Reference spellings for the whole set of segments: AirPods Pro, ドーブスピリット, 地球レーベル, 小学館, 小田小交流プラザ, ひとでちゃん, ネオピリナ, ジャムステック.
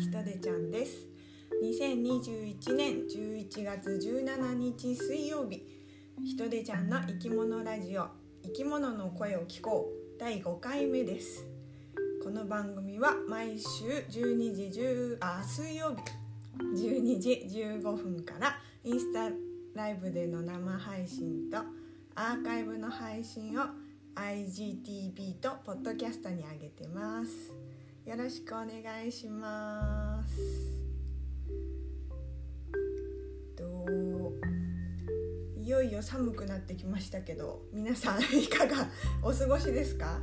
ひとでちゃんです。2021年11月17日水曜日、ひとでちゃんの生き物ラジオ、生き物の声を聞こう第5回目です。この番組は毎週水曜日12時15分からインスタライブでの生配信とアーカイブの配信を IGTV とポッドキャストに上げてます。よろしくお願いします。いよいよ寒くなってきましたけど、皆さんいかがお過ごしですか？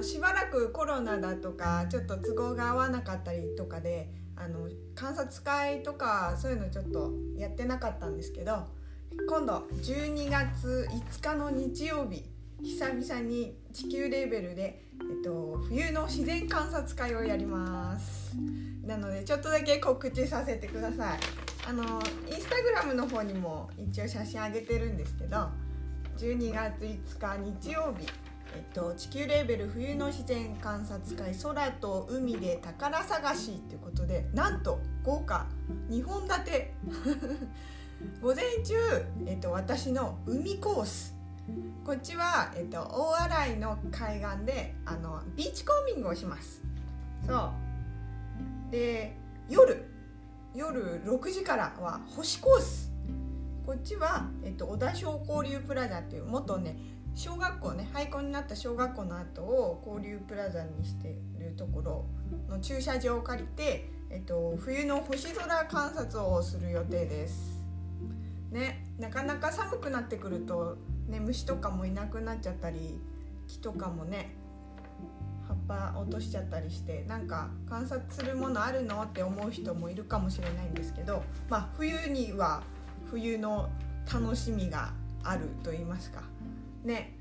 しばらくコロナだとかちょっと都合が合わなかったりとかで観察会とかそういうのちょっとやってなかったんですけど、今度12月5日の日曜日、久々に地球レベルで、冬の自然観察会をやります。なのでちょっとだけ告知させてください。インスタグラムの方にも一応写真あげてるんですけど、12月5日日曜日、地球レーベル冬の自然観察会空と海で宝探しということで、なんと豪華2本立て午前中、私の海コース、こっちは、大洗の海岸でビーチコーミングをします。そうで、夜6時からは星コース、こっちは、小田小交流プラザっていう元ね小学校ね、廃校になった小学校の後を交流プラザにしてるところの駐車場を借りて、冬の星空観察をする予定です、ね。なかなか寒くなってくると、ね、虫とかもいなくなっちゃったり、木とかもね葉っぱ落としちゃったりして、なんか観察するものあるのって思う人もいるかもしれないんですけど、まあ、冬には冬の楽しみがあると言いますかね、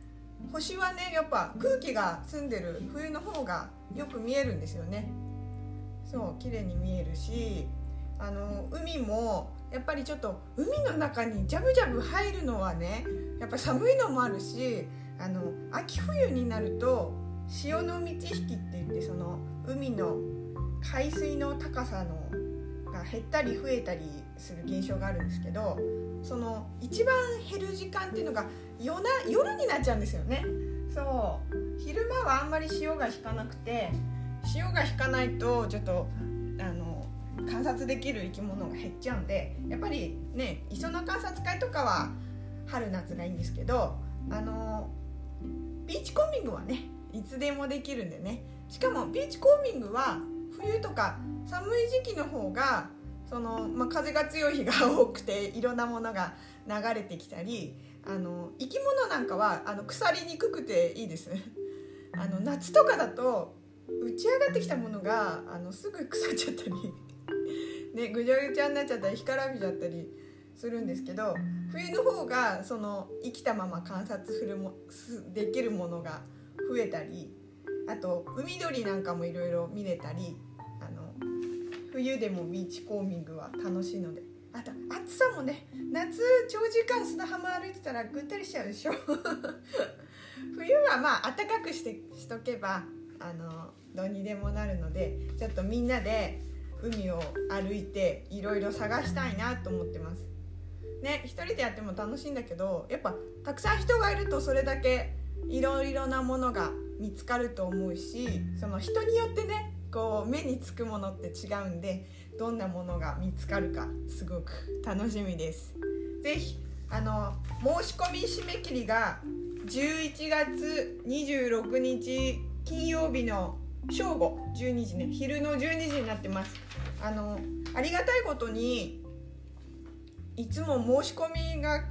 星はねやっぱ空気が澄んでる冬の方がよく見えるんですよね。そう綺麗に見えるし、海もやっぱりちょっと海の中にジャブジャブ入るのはねやっぱ寒いのもあるし、秋冬になると潮の満ち引きって言って、その海の海水の高さのが減ったり増えたりする現象があるんですけど、その一番減る時間っていうのが夜になっちゃうんですよね。そう昼間はあんまり潮が引かなくて、潮が引かないとちょっと観察できる生き物が減っちゃうんで、やっぱりね磯の観察会とかは春夏がいいんですけど、ビーチコーミングはねいつでもできるんでね、しかもビーチコーミングは冬とか寒い時期の方が風が強い日が多くて、いろんなものが流れてきたり、生き物なんかは腐りにくくていいです夏とかだと打ち上がってきたものがすぐ腐っちゃったりね、ぐちゃぐちゃになっちゃったり干からびちゃったりするんですけど、冬の方が生きたまま観察できるものが増えたり、あと海鳥なんかもいろいろ見れたり、冬でもビーチコーミングは楽しいので、あと暑さもね、夏長時間砂浜歩いてたらぐったりしちゃうでしょ冬はまあ暖かくしとけばどうにでもなるので、ちょっとみんなで海を歩いていろいろ探したいなと思ってますね。一人でやっても楽しいんだけど、やっぱたくさん人がいるとそれだけいろいろなものが見つかると思うし、人によってねこう目につくものって違うんで、どんなものが見つかるかすごく楽しみです。ぜひ申し込み締め切りが11月26日金曜日の正午12時ね、昼の12時になってます。ありがたいことにいつも申し込みが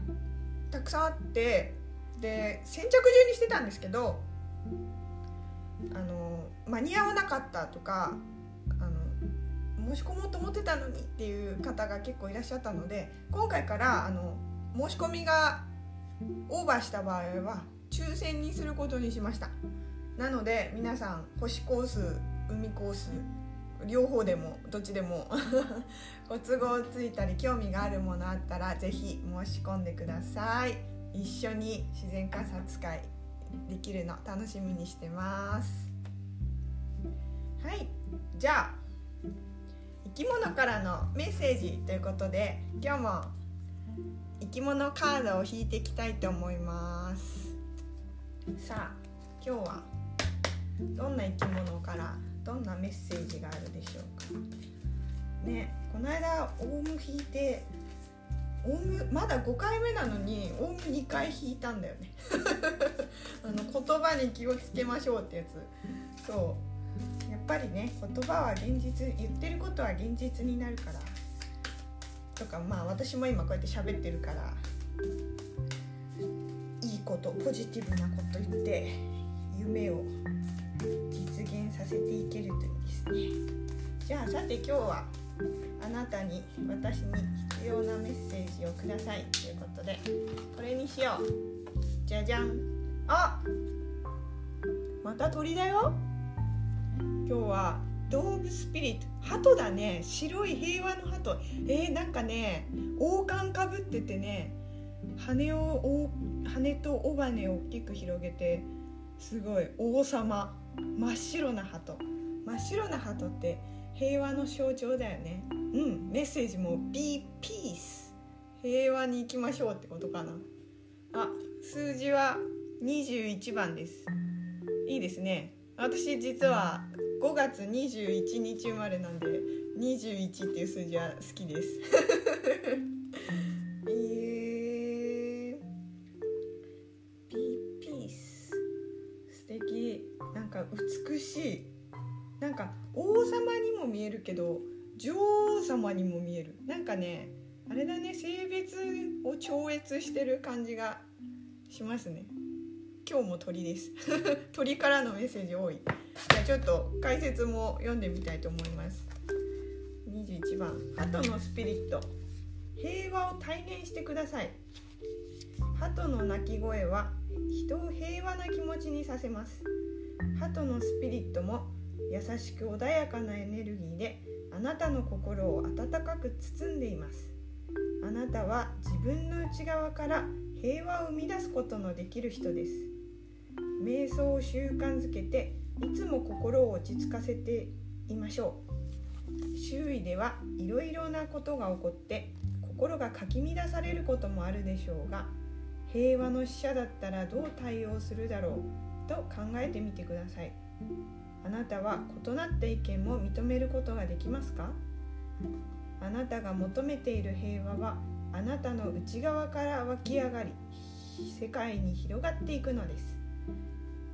たくさんあって、で先着順にしてたんですけど、間に合わなかったとか申し込もうと思ってたのにっていう方が結構いらっしゃったので、今回から申し込みがオーバーした場合は抽選にすることにしました。なので皆さん星コース海コース両方でもどっちでもご都合ついたり興味があるものあったらぜひ申し込んでください。一緒に自然観察会できるの楽しみにしてます。はい、じゃあ生き物からのメッセージということで、今日も生き物カードを引いていきたいと思います。さあ今日はどんな生き物からどんなメッセージがあるでしょうかね。この間オウム引いて、オウムまだ5回目なのにオウム2回引いたんだよね言葉に気をつけましょうってやつ。そうやっぱりね、言葉は現実、言ってることは現実になるからとか、まあ私も今こうやって喋ってるから、いいこと、ポジティブなこと言って夢を実現させていけるといいですね。じゃあさて今日はあなたに、私に必要なメッセージをくださいということで、これにしよう。じゃじゃん。あ、また鳥だよ。今日はドーブスピリット、鳩だね。白い平和の鳩。なんかね、王冠かぶっててね、羽と尾羽を大きく広げて、すごい王様、真っ白な鳩。真っ白な鳩って平和の象徴だよね。うん、メッセージも Be Peace、 平和に行きましょうってことかな。あ、数字は21番です。いいですね。私実は5月21日生まれなんで、21っていう数字は好きですBe Peace、 素敵。なんか美しい、なんか王様にも見えるけど女王様にも見える。なんかね、あれだね、性別を超越してる感じがしますね。今日も鳥です鳥からのメッセージ多い。じゃあちょっと解説も読んでみたいと思います。21番、鳩のスピリット、平和を体現してください。鳩の鳴き声は人を平和な気持ちにさせます。鳩のスピリットも優しく穏やかなエネルギーであなたの心を温かく包んでいます。あなたは自分の内側から平和を生み出すことのできる人です。瞑想を習慣づけて、いつも心を落ち着かせていましょう。周囲ではいろいろなことが起こって心がかき乱されることもあるでしょうが、平和の使者だったらどう対応するだろうと考えてみてください。あなたは異なった意見も認めることができますか？あなたが求めている平和はあなたの内側から湧き上がり、世界に広がっていくのです。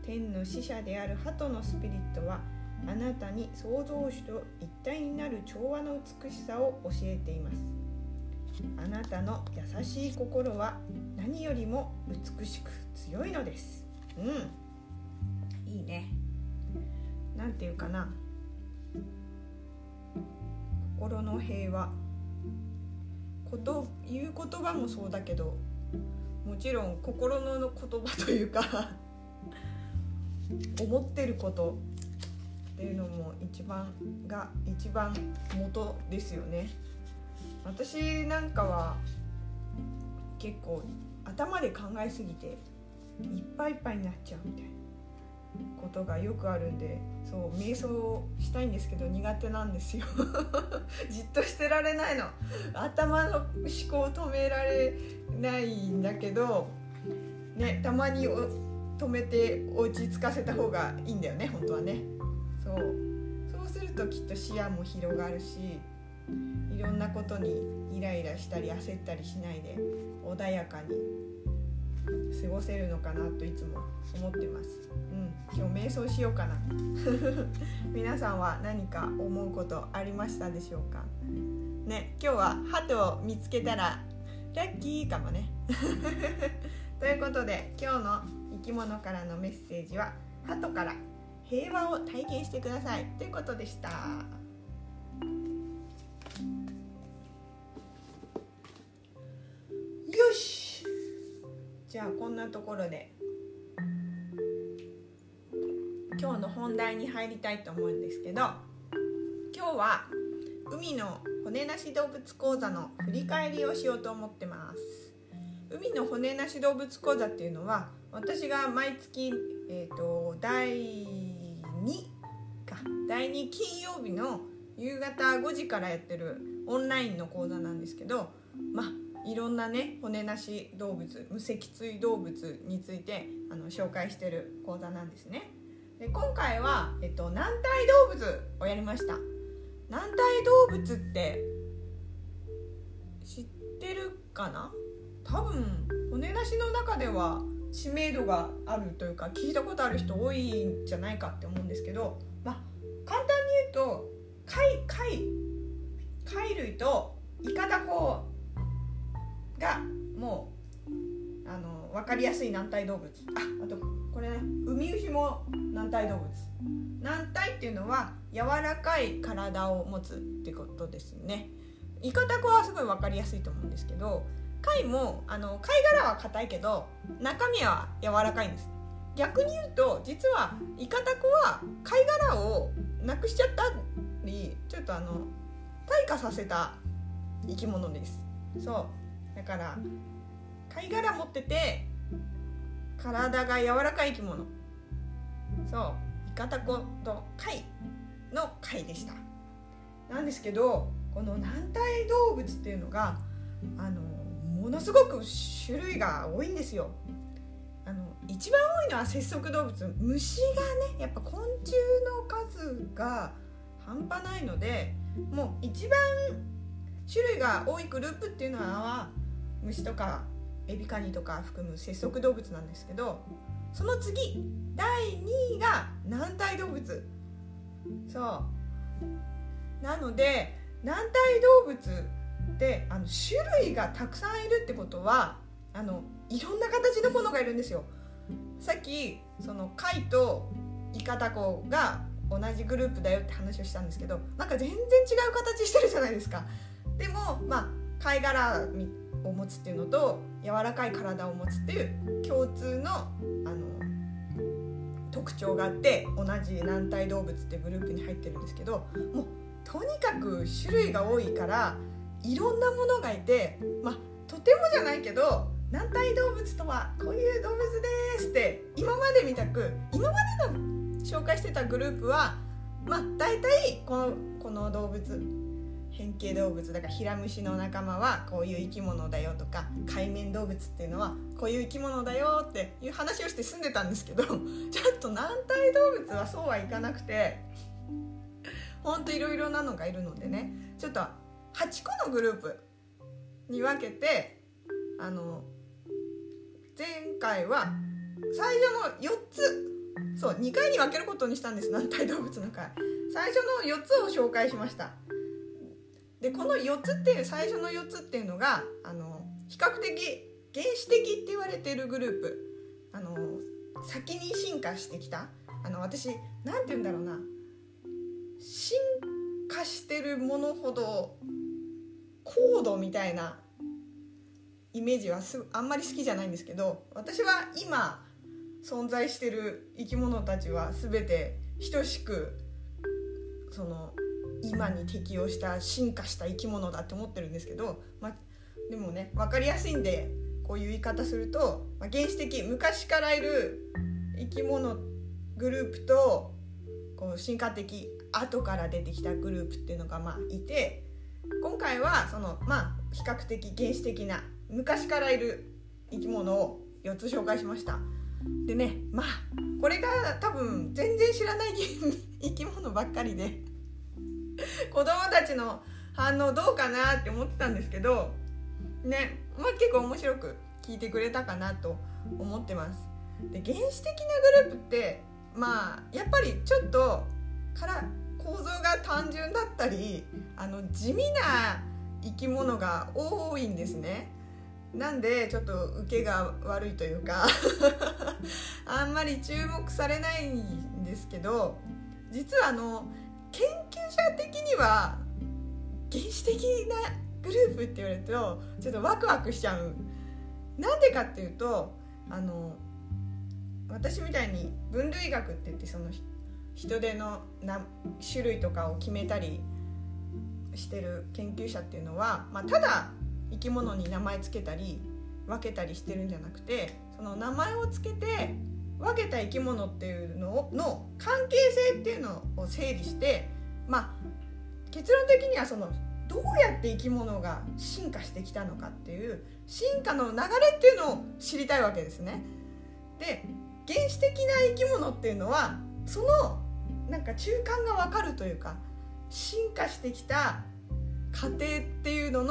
天の使者である鳩のスピリットはあなたに創造主と一体になる調和の美しさを教えています。あなたの優しい心は何よりも美しく強いのです。うん、いいね。なんていうかな、心の平和、言う言葉もそうだけど、もちろん心の言葉というか思ってることっていうのも一番元ですよね。私なんかは結構頭で考えすぎていっぱいいっぱいになっちゃうみたいなことがよくあるんで、そう瞑想したいんですけど苦手なんですよじっとしてられないの。頭の思考を止められないんだけど、ね、たまに止めて落ち着かせた方がいいんだよね、本当はね。そうするときっと視野も広がるし、いろんなことにイライラしたり焦ったりしないで穏やかに過ごせるのかなといつも思ってます。うん、今日瞑想しようかな皆さんは何か思うことありましたでしょうかね。今日は鳩を見つけたらラッキーかもねということで、今日の生き物からのメッセージは鳩から、平和を体験してくださいということでした。よし、じゃあこんなところで今日の本題に入りたいと思うんですけど、今日は海の骨なし動物講座の振り返りをしようと思ってます。海の骨なし動物講座っていうのは、私が毎月第2か第2金曜日の夕方5時からやってるオンラインの講座なんですけど、いろんなね骨なし動物、無脊椎動物について紹介してる講座なんですね。で今回は、軟体動物をやりました。軟体動物って知ってるかな。多分骨なしの中では知名度があるというか聞いたことある人多いんじゃないかって思うんですけど、簡単に言うと貝類とイカダコがもう分かりやすい軟体動物。あとこれね、ウミウシも軟体動物。軟体っていうのは柔らかい体を持つってことですね。イカダコはすごい分かりやすいと思うんですけど、貝も貝殻は硬いけど中身は柔らかいんです。逆に言うと実はイカダコは貝殻をなくしちゃったりちょっと退化させた生き物です。そうだから貝殻持ってて体が柔らかい生き物、そうイカダコと貝の貝でした。なんですけどこの軟体動物っていうのがものすごく種類が多いんですよ。一番多いのは節足動物、虫がねやっぱ昆虫の数が半端ないので、もう一番種類が多いグループっていうのは虫とかエビカニとか含む節足動物なんですけど、その次第2位が軟体動物。そうなので軟体動物で種類がたくさんいるってことは、いろんな形のものがいるんですよ。さっきその貝とイカダコが同じグループだよって話をしたんですけど、なんか全然違う形してるじゃないですか。でも貝殻を持つっていうのと柔らかい体を持つっていう共通の特徴があって、同じ軟体動物ってグループに入ってるんですけど、もうとにかく種類が多いからいろんなものがいて、とてもじゃないけど軟体動物とはこういう動物ですって今までの紹介してたグループは大体この動物、変形動物だからヒラムシの仲間はこういう生き物だよとか、海面動物っていうのはこういう生き物だよっていう話をして済んでたんですけど、ちょっと軟体動物はそうはいかなくて、ほんといろいろなのがいるのでね、ちょっと8個のグループに分けて前回は最初の4つ、2回に分けることにしたんです。軟体動物の回、最初の4つを紹介しました。でこの4つっていう最初の4つっていうのが比較的原始的って言われているグループ、先に進化してきた、私なんて言うんだろうな、進化してるものほど高度みたいなイメージはあんまり好きじゃないんですけど、私は今存在してる生き物たちは全て等しくその今に適応した進化した生き物だって思ってるんですけど、でもね分かりやすいんでこういう言い方すると、原始的昔からいる生き物グループとこう進化的後から出てきたグループっていうのがいて、今回はその比較的原始的な昔からいる生き物を4つ紹介しました。でねこれが多分全然知らない生き物ばっかりで子供たちの反応どうかなって思ってたんですけどね、結構面白く聞いてくれたかなと思ってます。で原始的なグループってやっぱりちょっと構造が単純だったり地味な生き物が多いんですね。なんでちょっと受けが悪いというかあんまり注目されないんですけど、実は研究者的には原始的なグループって言われるとちょっとワクワクしちゃう。なんでかっていうと私みたいに分類学って言ってその人手の種類とかを決めたりしてる研究者っていうのは、ただ生き物に名前つけたり分けたりしてるんじゃなくて、その名前をつけて分けた生き物っていうのの関係性っていうのを整理して、まあ、結論的にはそのどうやって生き物が進化してきたのかっていう進化の流れっていうのを知りたいわけですね。で、原始的な生き物っていうのはそのなんか中間が分かるというか進化してきた過程っていうの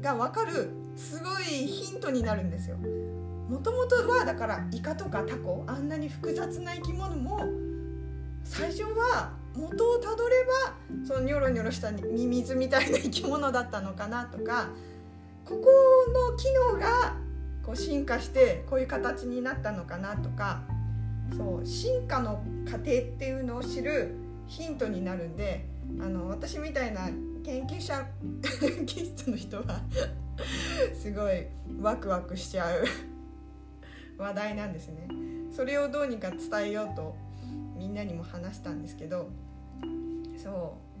が分かるすごいヒントになるんですよ。もともとはだからイカとかタコあんなに複雑な生き物も最初は元をたどればそのニョロニョロしたミミズみたいな生き物だったのかなとかここの機能がこう進化してこういう形になったのかなとかそう進化の過程っていうのを知るヒントになるんで私みたいな研究者気質の人はすごいワクワクしちゃう話題なんですね。それをどうにか伝えようとみんなにも話したんですけどそう、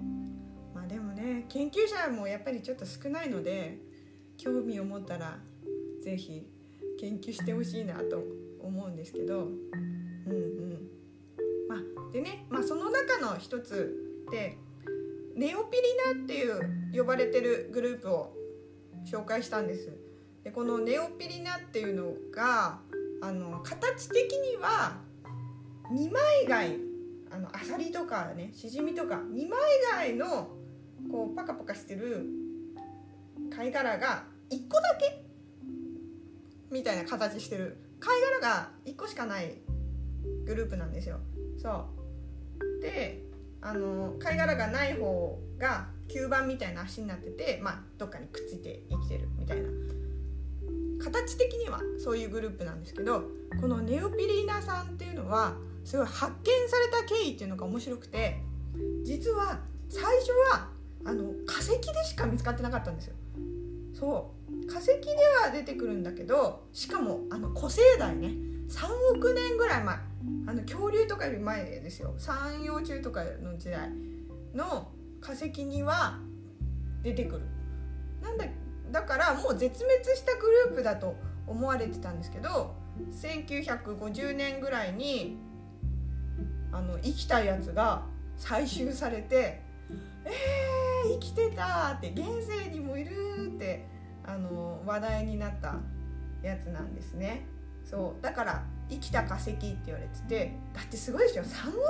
まあ、でもね研究者もやっぱりちょっと少ないので興味を持ったらぜひ研究してほしいなと思うんですけど、まあ、でね、まあ、その中の一つでネオピリナっていう呼ばれてるグループを紹介したんです。でこのネオピリナっていうのが形的には二枚貝アサリとかねシジミとか二枚貝のこうパカパカしてる貝殻が1個だけみたいな形してる貝殻が1個しかないグループなんですよ。そうで貝殻がない方が吸盤みたいな足になってて、まあ、どっかにくっついて生きてるみたいな形的にはそういうグループなんですけどこのネオピリーナさんっていうのはすごい発見された経緯っていうのが面白くて実は最初は化石でしか見つかってなかったんですよ。そう化石では出てくるんだけどしかも古生代ね3億年ぐらい前恐竜とかより前ですよ三葉虫とかの時代の化石には出てくるだからもう絶滅したグループだと思われてたんですけど1950年ぐらいに生きたやつが採集されて生きてたって現世にもいるって話題になったやつなんですね。そうだから生きた化石って言われててだってすごいですよ3億年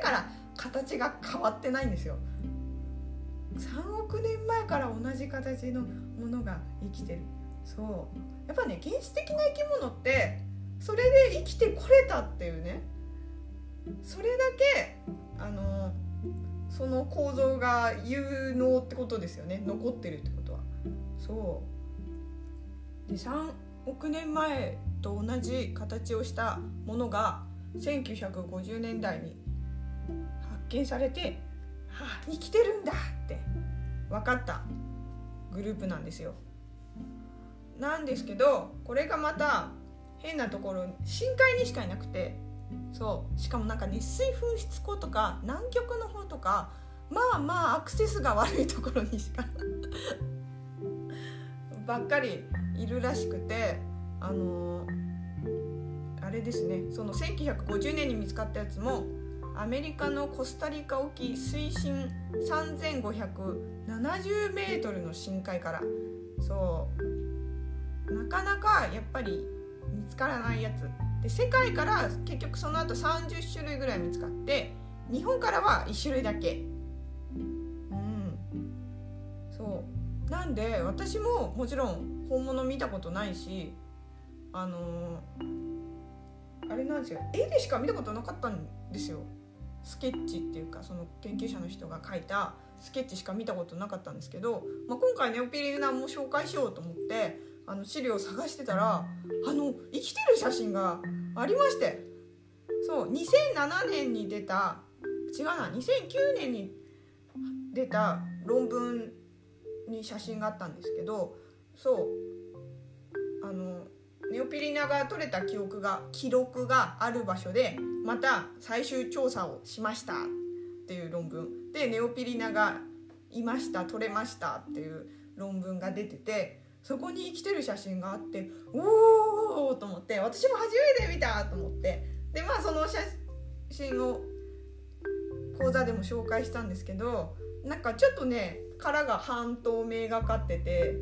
前から形が変わってないんですよ。3億年前から同じ形のものが生きてる。そうやっぱね原始的な生き物ってそれで生きてこれたっていうねそれだけその構造が有能ってことですよね残ってるってことは。そうで3億年前と同じ形をしたものが1950年代に発見されて、はあ、生きてるんだって分かったグループなんですよ。なんですけどこれがまた変なところ深海にしかいなくてそうしかもなんか熱水噴出庫とか南極の方とかまあまあアクセスが悪いところにしかばっかりいるらしくてあれですねその1950年に見つかったやつもアメリカのコスタリカ沖水深 3,570 メートルの深海からそうなかなかやっぱり見つからないやつで世界から結局その後30種類ぐらい見つかって日本からは1種類だけそうなんで私ももちろん本物見たことないしあれなんですよ絵でしか見たことなかったんですよ。スケッチっていうかその研究者の人が描いたスケッチしか見たことなかったんですけど、まあ、今回ネオピリナも紹介しようと思って資料を探してたら生きてる写真がありましてそう2007年に出た違うな2009年に出た論文に写真があったんですけどそうネオピリナが取れた記録がある場所でまた最終調査をしましたっていう論文でネオピリナがいました取れましたっていう論文が出ててそこに生きてる写真があって、おーと思って、私も初めて見たと思って、でまあその写真を講座でも紹介したんですけど、なんかちょっとね殻が半透明がかってて、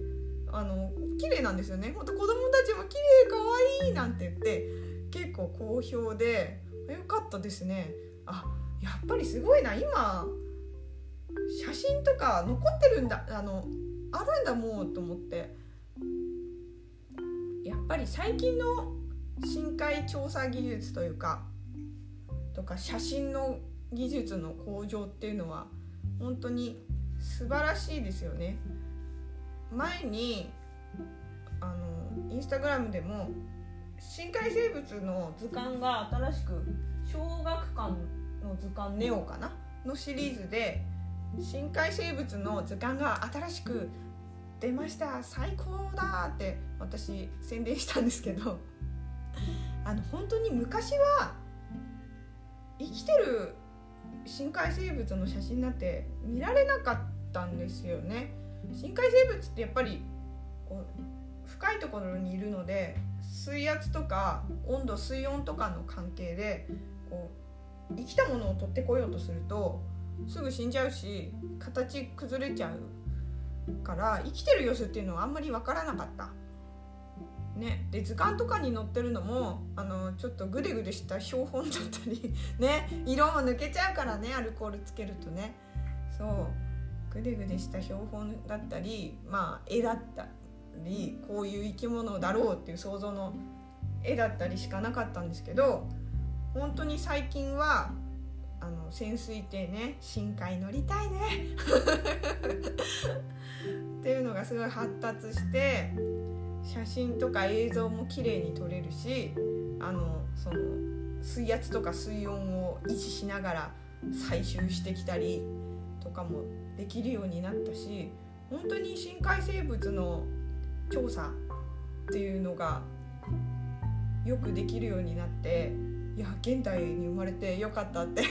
綺麗なんですよね。ほんと子供たちも綺麗かわいいなんて言って結構好評でよかったですね。あ、やっぱりすごいな、今写真とか残ってるんだ、あるんだもうと思って、やっぱり最近の深海調査技術というかとか写真の技術の向上っていうのは本当に素晴らしいですよね。前にインスタグラムでも深海生物の図鑑が新しく小学館の図鑑ネオかなのシリーズで深海生物の図鑑が新しく出ました、最高だって私宣伝したんですけど、本当に昔は生きてる深海生物の写真なんて見られなかったんですよね。深海生物ってやっぱりこう深いところにいるので、水圧とか水温とかの関係でこう生きたものを取ってこようとするとすぐ死んじゃうし形崩れちゃうから生きてる様子っていうのはあんまり分からなかった、ね、で図鑑とかに載ってるのもちょっとグデグデした標本だったりね、色も抜けちゃうからね、アルコールつけるとね、そうグデグデした標本だったり、まあ絵だったりこういう生き物だろうっていう想像の絵だったりしかなかったんですけど、本当に最近は潜水艇ね、深海乗りたいねっていうのがすごい発達して、写真とか映像も綺麗に撮れるし、その水圧とか水温を維持しながら採集してきたりとかもできるようになったし、本当に深海生物の調査っていうのがよくできるようになって、いや現代に生まれてよかったって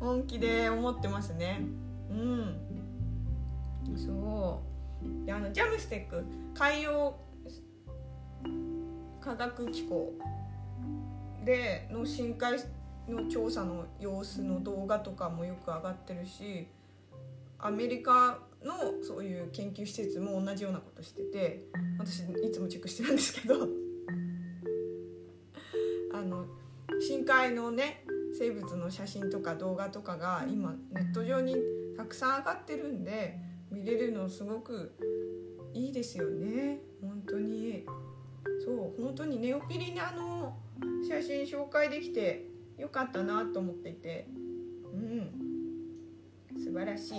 本気で思ってますね。うん、そうでジャムステック海洋科学機構での深海の調査の様子の動画とかもよく上がってるし、アメリカのそういう研究施設も同じようなことしてて、私いつもチェックしてるんですけど深海のね生物の写真とか動画とかが今ネット上にたくさん上がってるんで見れるのすごくいいですよね。本当にそう本当にネオピリナの写真紹介できてよかったなと思っていて、うん素晴らしい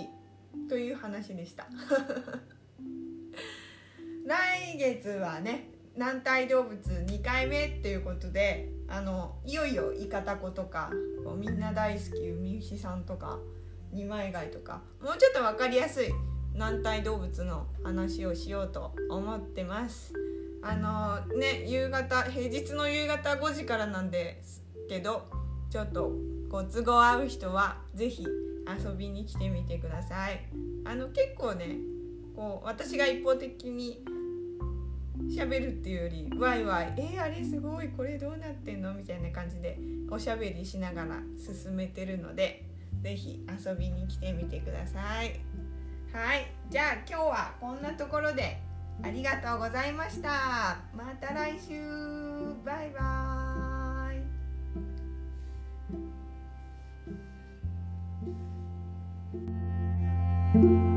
という話でした来月はね軟体動物2回目っていうことで、いよいよイカタコとかみんな大好きウミウシさんとか二枚貝とかもうちょっと分かりやすい軟体動物の話をしようと思ってます。ね平日の夕方5時からなんですけど、ちょっとご都合合う人はぜひ遊びに来てみてください。結構ねこう私が一方的に喋るっていうよりワイワイあれすごいこれどうなってんのみたいな感じでおしゃべりしながら進めてるので、ぜひ遊びに来てみてください。はい、じゃあ今日はこんなところでありがとうございました。また来週、バイバイ。